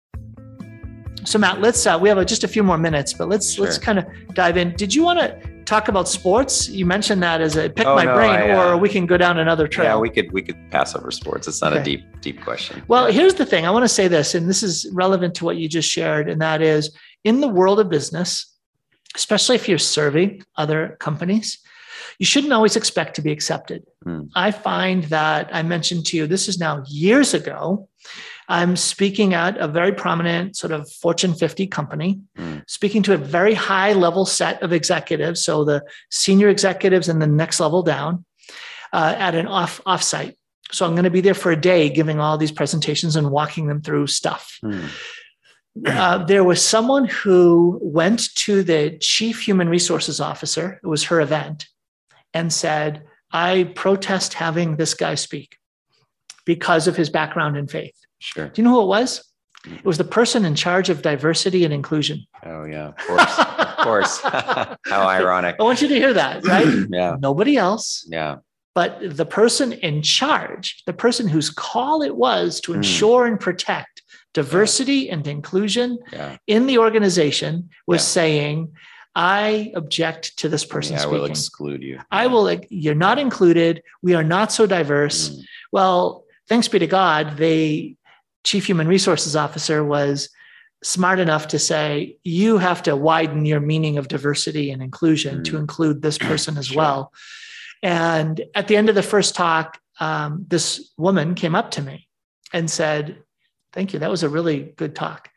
So Matt, let's, uh, we have a, just a few more minutes, but let's, sure. let's kind of dive in. Did you want to talk about sports? You mentioned that as a pick oh, my no, brain, I, uh, or we can go down another trail. Yeah, we could, we could pass over sports. It's not okay. a deep, deep question. Well, yeah. here's the thing. I want to say this, and this is relevant to what you just shared. And that is, in the world of business, especially if you're serving other companies, you shouldn't always expect to be accepted. Mm. I find that, I mentioned to you, this is now years ago, I'm speaking at a very prominent sort of Fortune fifty company, mm. speaking to a very high level set of executives. So the senior executives and the next level down uh, at an off offsite. So I'm going to be there for a day giving all these presentations and walking them through stuff. Mm. Uh, there was someone who went to the chief human resources officer, it was her event, and said, I protest having this guy speak because of his background in faith. Sure. Do you know who it was? Mm-hmm. It was the person in charge of diversity and inclusion. Oh, yeah, of course. Of course. How ironic. I want you to hear that, right? Yeah. Nobody else. Yeah. But the person in charge, the person whose call it was to ensure mm. and protect diversity yeah. and inclusion yeah. in the organization, was yeah. saying, I object to this person yeah, speaking. I will exclude you. I will, you're not included. We are not so diverse. Mm. Well, thanks be to God, the chief human resources officer was smart enough to say, you have to widen your meaning of diversity and inclusion mm. to include this person as sure. well. And at the end of the first talk, um, this woman came up to me and said, thank you, that was a really good talk.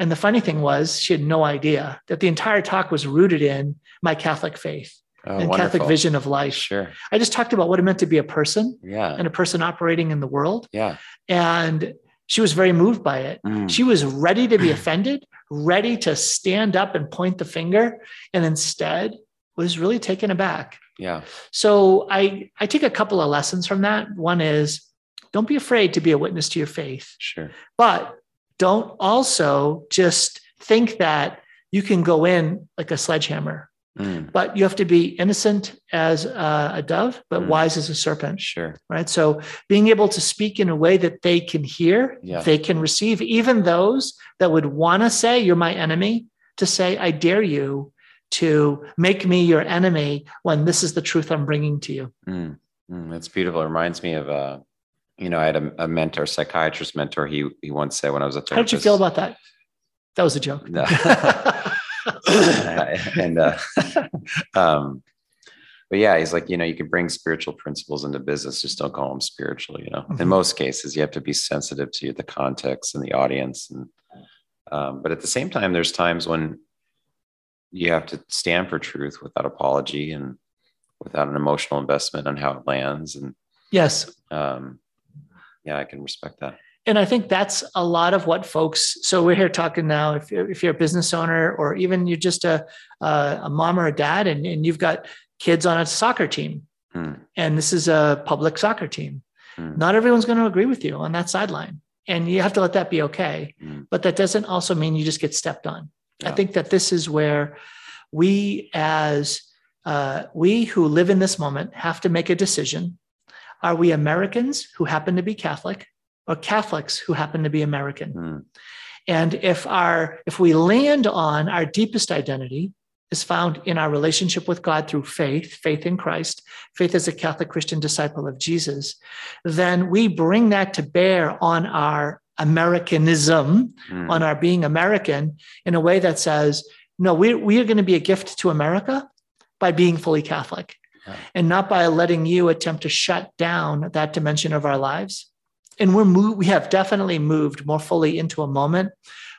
And the funny thing was, she had no idea that the entire talk was rooted in my Catholic faith oh, and wonderful. Catholic vision of life. Sure. I just talked about what it meant to be a person yeah. and a person operating in the world. Yeah. And she was very moved by it. Mm. She was ready to be offended, ready to stand up and point the finger, and instead was really taken aback. Yeah. So I, I take a couple of lessons from that. One is, don't be afraid to be a witness to your faith. Sure. But don't also just think that you can go in like a sledgehammer, mm. but you have to be innocent as a, a dove, but mm. wise as a serpent. Sure. Right. So being able to speak in a way that they can hear, yeah. they can receive, even those that would want to say, you're my enemy, to say, I dare you to make me your enemy when this is the truth I'm bringing to you. Mm. Mm. That's beautiful. It reminds me of, uh, you know, I had a, a mentor, psychiatrist mentor. He he once said when I was a therapist. How did you feel about that? That was a joke. No. and uh, um, but yeah, he's like, you know, you can bring spiritual principles into business, just don't call them spiritual. You know, mm-hmm. in most cases, you have to be sensitive to the context and the audience, and um, but at the same time, there's times when you have to stand for truth without apology and without an emotional investment on how it lands. And yes, um, yeah, I can respect that. And I think that's a lot of what folks, so we're here talking now, if you're, if you're a business owner, or even you're just a, a, a mom or a dad, and, and you've got kids on a soccer team, hmm. and this is a public soccer team. Hmm. Not everyone's going to agree with you on that sideline, and you have to let that be okay. Hmm. But that doesn't also mean you just get stepped on. Yeah. I think that this is where we, as uh, we who live in this moment, have to make a decision. Are we Americans who happen to be Catholic, or Catholics who happen to be American? Mm. And if our, if we land on our deepest identity is found in our relationship with God through faith, faith in Christ, faith as a Catholic Christian disciple of Jesus, then we bring that to bear on our Americanism, mm. on our being American, in a way that says, no, we, we are going to be a gift to America by being fully Catholic, yeah. and not by letting you attempt to shut down that dimension of our lives. And we're moved, we have definitely moved more fully into a moment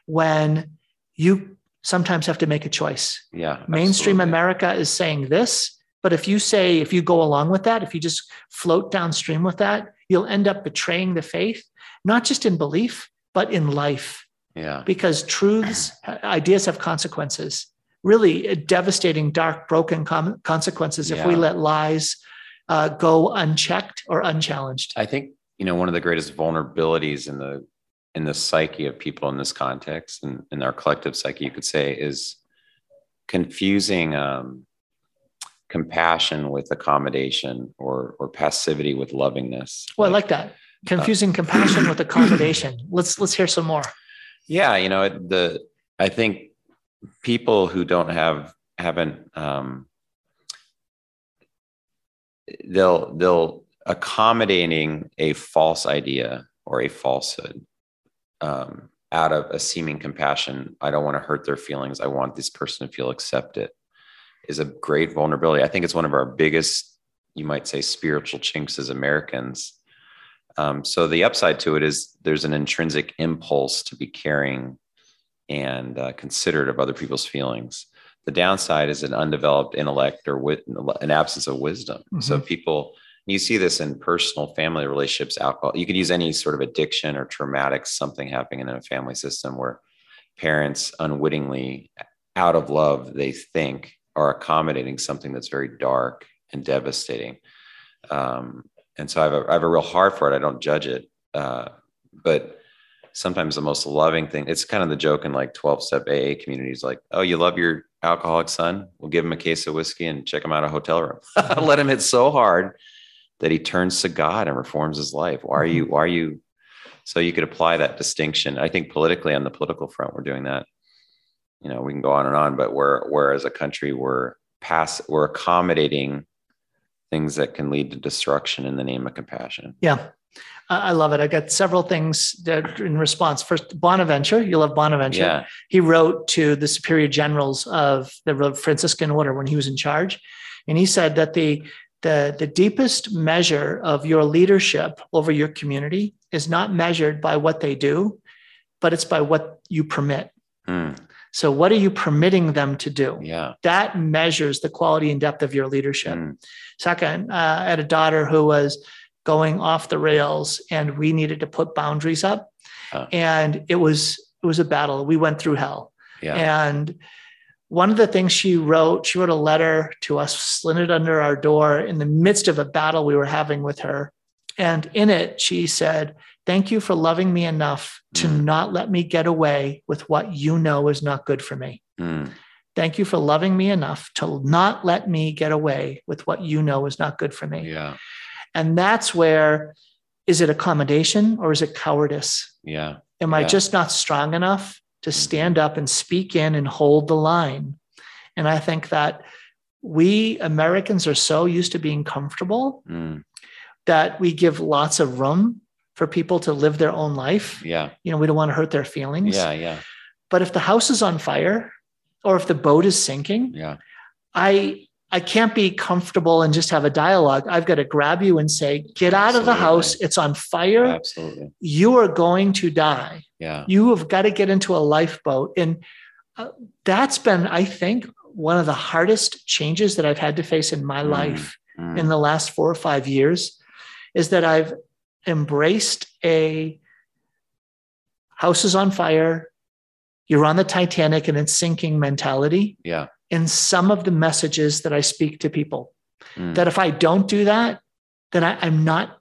when you sometimes have to make a choice. Yeah, mainstream absolutely. America is saying this, but if you say, if you go along with that, if you just float downstream with that, you'll end up betraying the faith, not just in belief, but in life. Yeah. Because truths, ideas have consequences, really devastating, dark, broken com- consequences yeah. if we let lies uh, go unchecked or unchallenged. I think, you know, one of the greatest vulnerabilities in the in the psyche of people in this context, and in our collective psyche, you could say, is confusing um, compassion with accommodation, or or passivity with lovingness. Well, like, I like that. Confusing uh, compassion with accommodation. Let's let's hear some more. Yeah, you know, the I think people who don't have haven't um, they'll they'll. accommodating a false idea or a falsehood um, out of a seeming compassion. I don't want to hurt their feelings. I want this person to feel accepted, is a great vulnerability. I think it's one of our biggest, you might say, spiritual chinks as Americans. Um, so the upside to it is there's an intrinsic impulse to be caring and uh, considerate of other people's feelings. The downside is an undeveloped intellect, or with an absence of wisdom. Mm-hmm. So people, you see this in personal family relationships, alcohol. You could use any sort of addiction or traumatic something happening in a family system where parents unwittingly, out of love, they think, are accommodating something that's very dark and devastating. Um, and so I have, a, I have a real heart for it. I don't judge it. Uh, but sometimes the most loving thing, it's kind of the joke in like twelve-step A A communities, like, oh, you love your alcoholic son? We'll give him a case of whiskey and check him out of a hotel room. Let him hit so hard that he turns to God and reforms his life. Why are you, why are you, so you could apply that distinction. I think politically, on the political front, we're doing that. You know, we can go on and on, but we're, we're as a country, we're pass, we're accommodating things that can lead to destruction in the name of compassion. Yeah. I love it. I got several things that in response. First, Bonaventure, you love Bonaventure. Yeah. He wrote to the superior generals of the Franciscan order when he was in charge. And he said that the, The, the deepest measure of your leadership over your community is not measured by what they do, but it's by what you permit. Mm. So what are you permitting them to do? Yeah. That measures the quality and depth of your leadership. Mm. Second, uh, I had a daughter who was going off the rails, and we needed to put boundaries up. Uh. And it was, it was a battle. We went through hell. Yeah. And one of the things she wrote, she wrote a letter to us, slid it under our door in the midst of a battle we were having with her. And in it, she said, thank you for loving me enough to mm. not let me get away with what you know is not good for me. Mm. Thank you for loving me enough to not let me get away with what you know is not good for me. Yeah. And that's where, is it accommodation or is it cowardice? Yeah. Am yeah. I just not strong enough to stand up and speak in and hold the line? And I think that we Americans are so used to being comfortable mm. that we give lots of room for people to live their own life. Yeah. You know, we don't want to hurt their feelings. Yeah, yeah. But if the house is on fire or if the boat is sinking, yeah. I I can't be comfortable and just have a dialogue. I've got to grab you and say, get out Absolutely. Of the house. It's on fire. Absolutely. You are going to die. Yeah. You have got to get into a lifeboat. And uh, that's been, I think, one of the hardest changes that I've had to face in my mm. life mm. in the last four or five years is that I've embraced a house is on fire. You're on the Titanic and it's sinking mentality. Yeah. In some of the messages that I speak to people, mm. that if I don't do that, then I, I'm not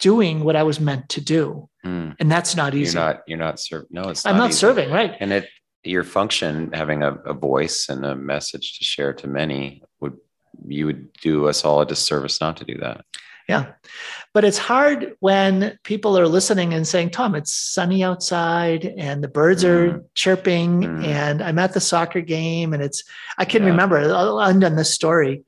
doing what I was meant to do, mm. and that's not easy. You're not, you're not serving. No, it's. I'm not, not serving, right? And it, your function, having a, a voice and a message to share to many, would you would do us all a disservice not to do that. Yeah, but it's hard when people are listening and saying, Tom, it's sunny outside and the birds mm. are chirping mm. and I'm at the soccer game. And it's, I can yeah. remember, I'll end on this story.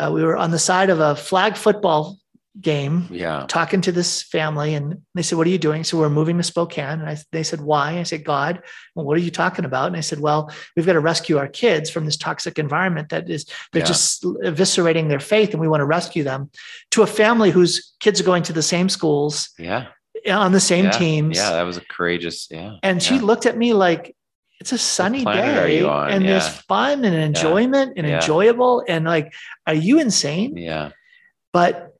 Uh, we were on the side of a flag football game yeah. talking to this family and they said, what are you doing? So we're moving to Spokane. And I, they said, why? And I said, God. Well, what are you talking about? And I said, well, we've got to rescue our kids from this toxic environment that is, they're yeah. just eviscerating their faith. And we want to rescue them. To a family whose kids are going to the same schools yeah. on the same yeah. teams. Yeah. That was a courageous. Yeah. And yeah. she looked at me like, it's a sunny day and yeah. there's fun and enjoyment yeah. and yeah. enjoyable. And like, are you insane? Yeah. But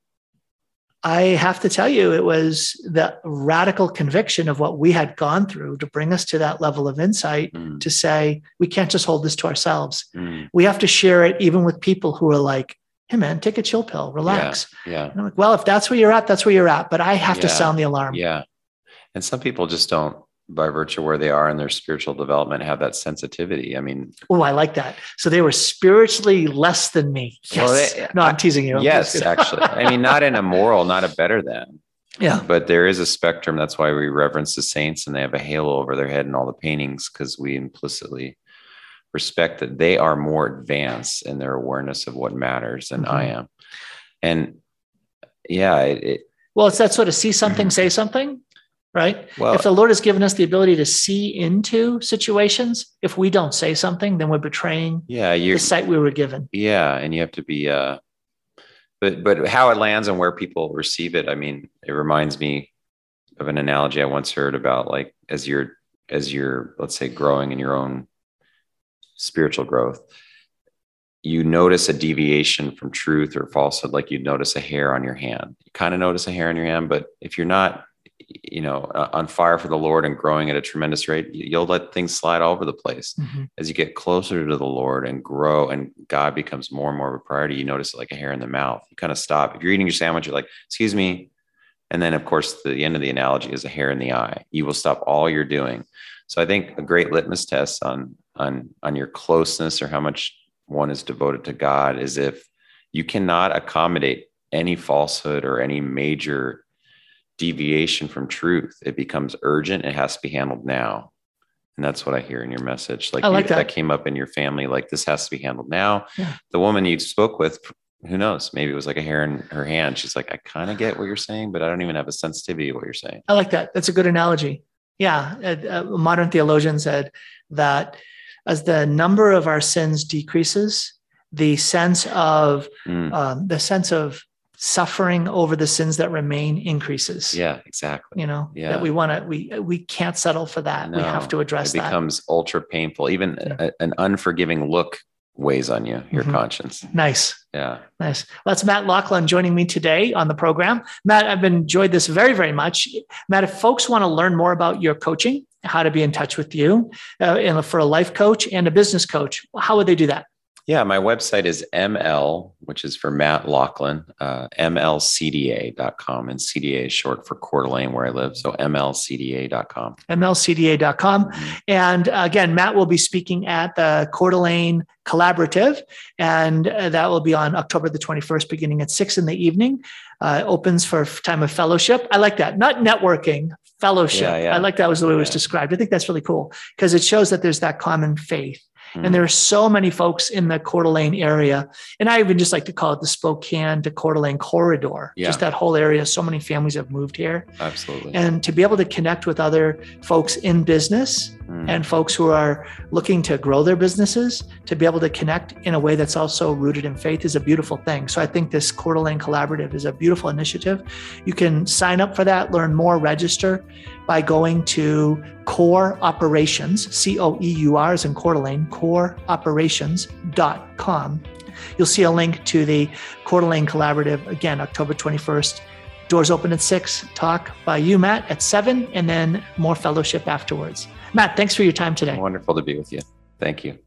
I have to tell you, it was the radical conviction of what we had gone through to bring us to that level of insight mm. to say, we can't just hold this to ourselves. Mm. We have to share it even with people who are like, hey man, take a chill pill, relax. Yeah, yeah. And I'm like, well, if that's where you're at, that's where you're at, but I have yeah. to sound the alarm. Yeah. And some people just don't, by virtue of where they are in their spiritual development, have that sensitivity. I mean, oh, I like that. So they were spiritually less than me. Yes. Well, they, no, I'm teasing you. I'm yes, actually. I mean, not in a moral, not a better than. Yeah. But there is a spectrum. That's why we reverence the saints and they have a halo over their head in all the paintings, because we implicitly respect that they are more advanced in their awareness of what matters than mm-hmm. I am. And yeah. It, it, well, it's that sort of see something, say something. Right. Well, if the Lord has given us the ability to see into situations, if we don't say something, then we're betraying yeah, the sight we were given. Yeah. And you have to be, uh, but, but how it lands and where people receive it. I mean, it reminds me of an analogy I once heard about, like, as you're, as you're, let's say, growing in your own spiritual growth, you notice a deviation from truth or falsehood. Like you'd notice a hair on your hand, you kind of notice a hair on your hand, but if you're not, you know, uh, on fire for the Lord and growing at a tremendous rate, you'll let things slide all over the place. Mm-hmm. As you get closer to the Lord and grow and God becomes more and more of a priority, you notice it like a hair in the mouth. You kind of stop. If you're eating your sandwich, you're like, excuse me. And then of course, the end of the analogy is a hair in the eye. You will stop all you're doing. So I think a great litmus test on, on, on your closeness or how much one is devoted to God is if you cannot accommodate any falsehood or any major deviation from truth, it becomes urgent. It has to be handled now. And that's what I hear in your message. Like, like you, that. that came up in your family, like this has to be handled now. Yeah. The woman you spoke with, who knows, maybe it was like a hair in her hand. She's like, I kind of get what you're saying, but I don't even have a sensitivity to what you're saying. I like that. That's a good analogy. Yeah. A, a modern theologian said that as the number of our sins decreases, the sense of, mm. um, the sense of, suffering over the sins that remain increases. Yeah, exactly. You know, yeah. that we want to, we, we can't settle for that. No, we have to address that. It becomes that. Ultra painful. Even yeah. a, an unforgiving look weighs on you, your mm-hmm. conscience. Nice. Yeah. Nice. Well, that's Matt Laughlin joining me today on the program. Matt, I've enjoyed this very, very much. Matt, if folks want to learn more about your coaching, how to be in touch with you uh, and for a life coach and a business coach, how would they do that? Yeah, my website is M L, which is for Matt Laughlin, uh, M L C D A dot com, and C D A is short for Coeur d'Alene, where I live, so M L C D A dot com. M L C D A dot com, and again, Matt will be speaking at the Coeur d'Alene Collaborative, and that will be on October the twenty-first, beginning at six in the evening. Uh, opens for time of fellowship. I like that. Not networking, fellowship. Yeah, yeah. I like that was the way it was yeah. described. I think that's really cool because it shows that there's that common faith. Mm. And there are so many folks in the Coeur d'Alene area. And I even just like to call it the Spokane to Coeur d'Alene corridor, yeah. just that whole area. So many families have moved here. Absolutely. And to be able to connect with other folks in business mm. and folks who are looking to grow their businesses, to be able to connect in a way that's also rooted in faith is a beautiful thing. So I think this Coeur d'Alene Collaborative is a beautiful initiative. You can sign up for that, learn more, register by going to core operations, C O E U R as in Coeur d'Alene, core operations dot com. You'll see a link to the Coeur d'Alene Collaborative, again, October twenty-first. Doors open at six, talk by you, Matt, at seven, and then more fellowship afterwards. Matt, thanks for your time today. Wonderful to be with you. Thank you.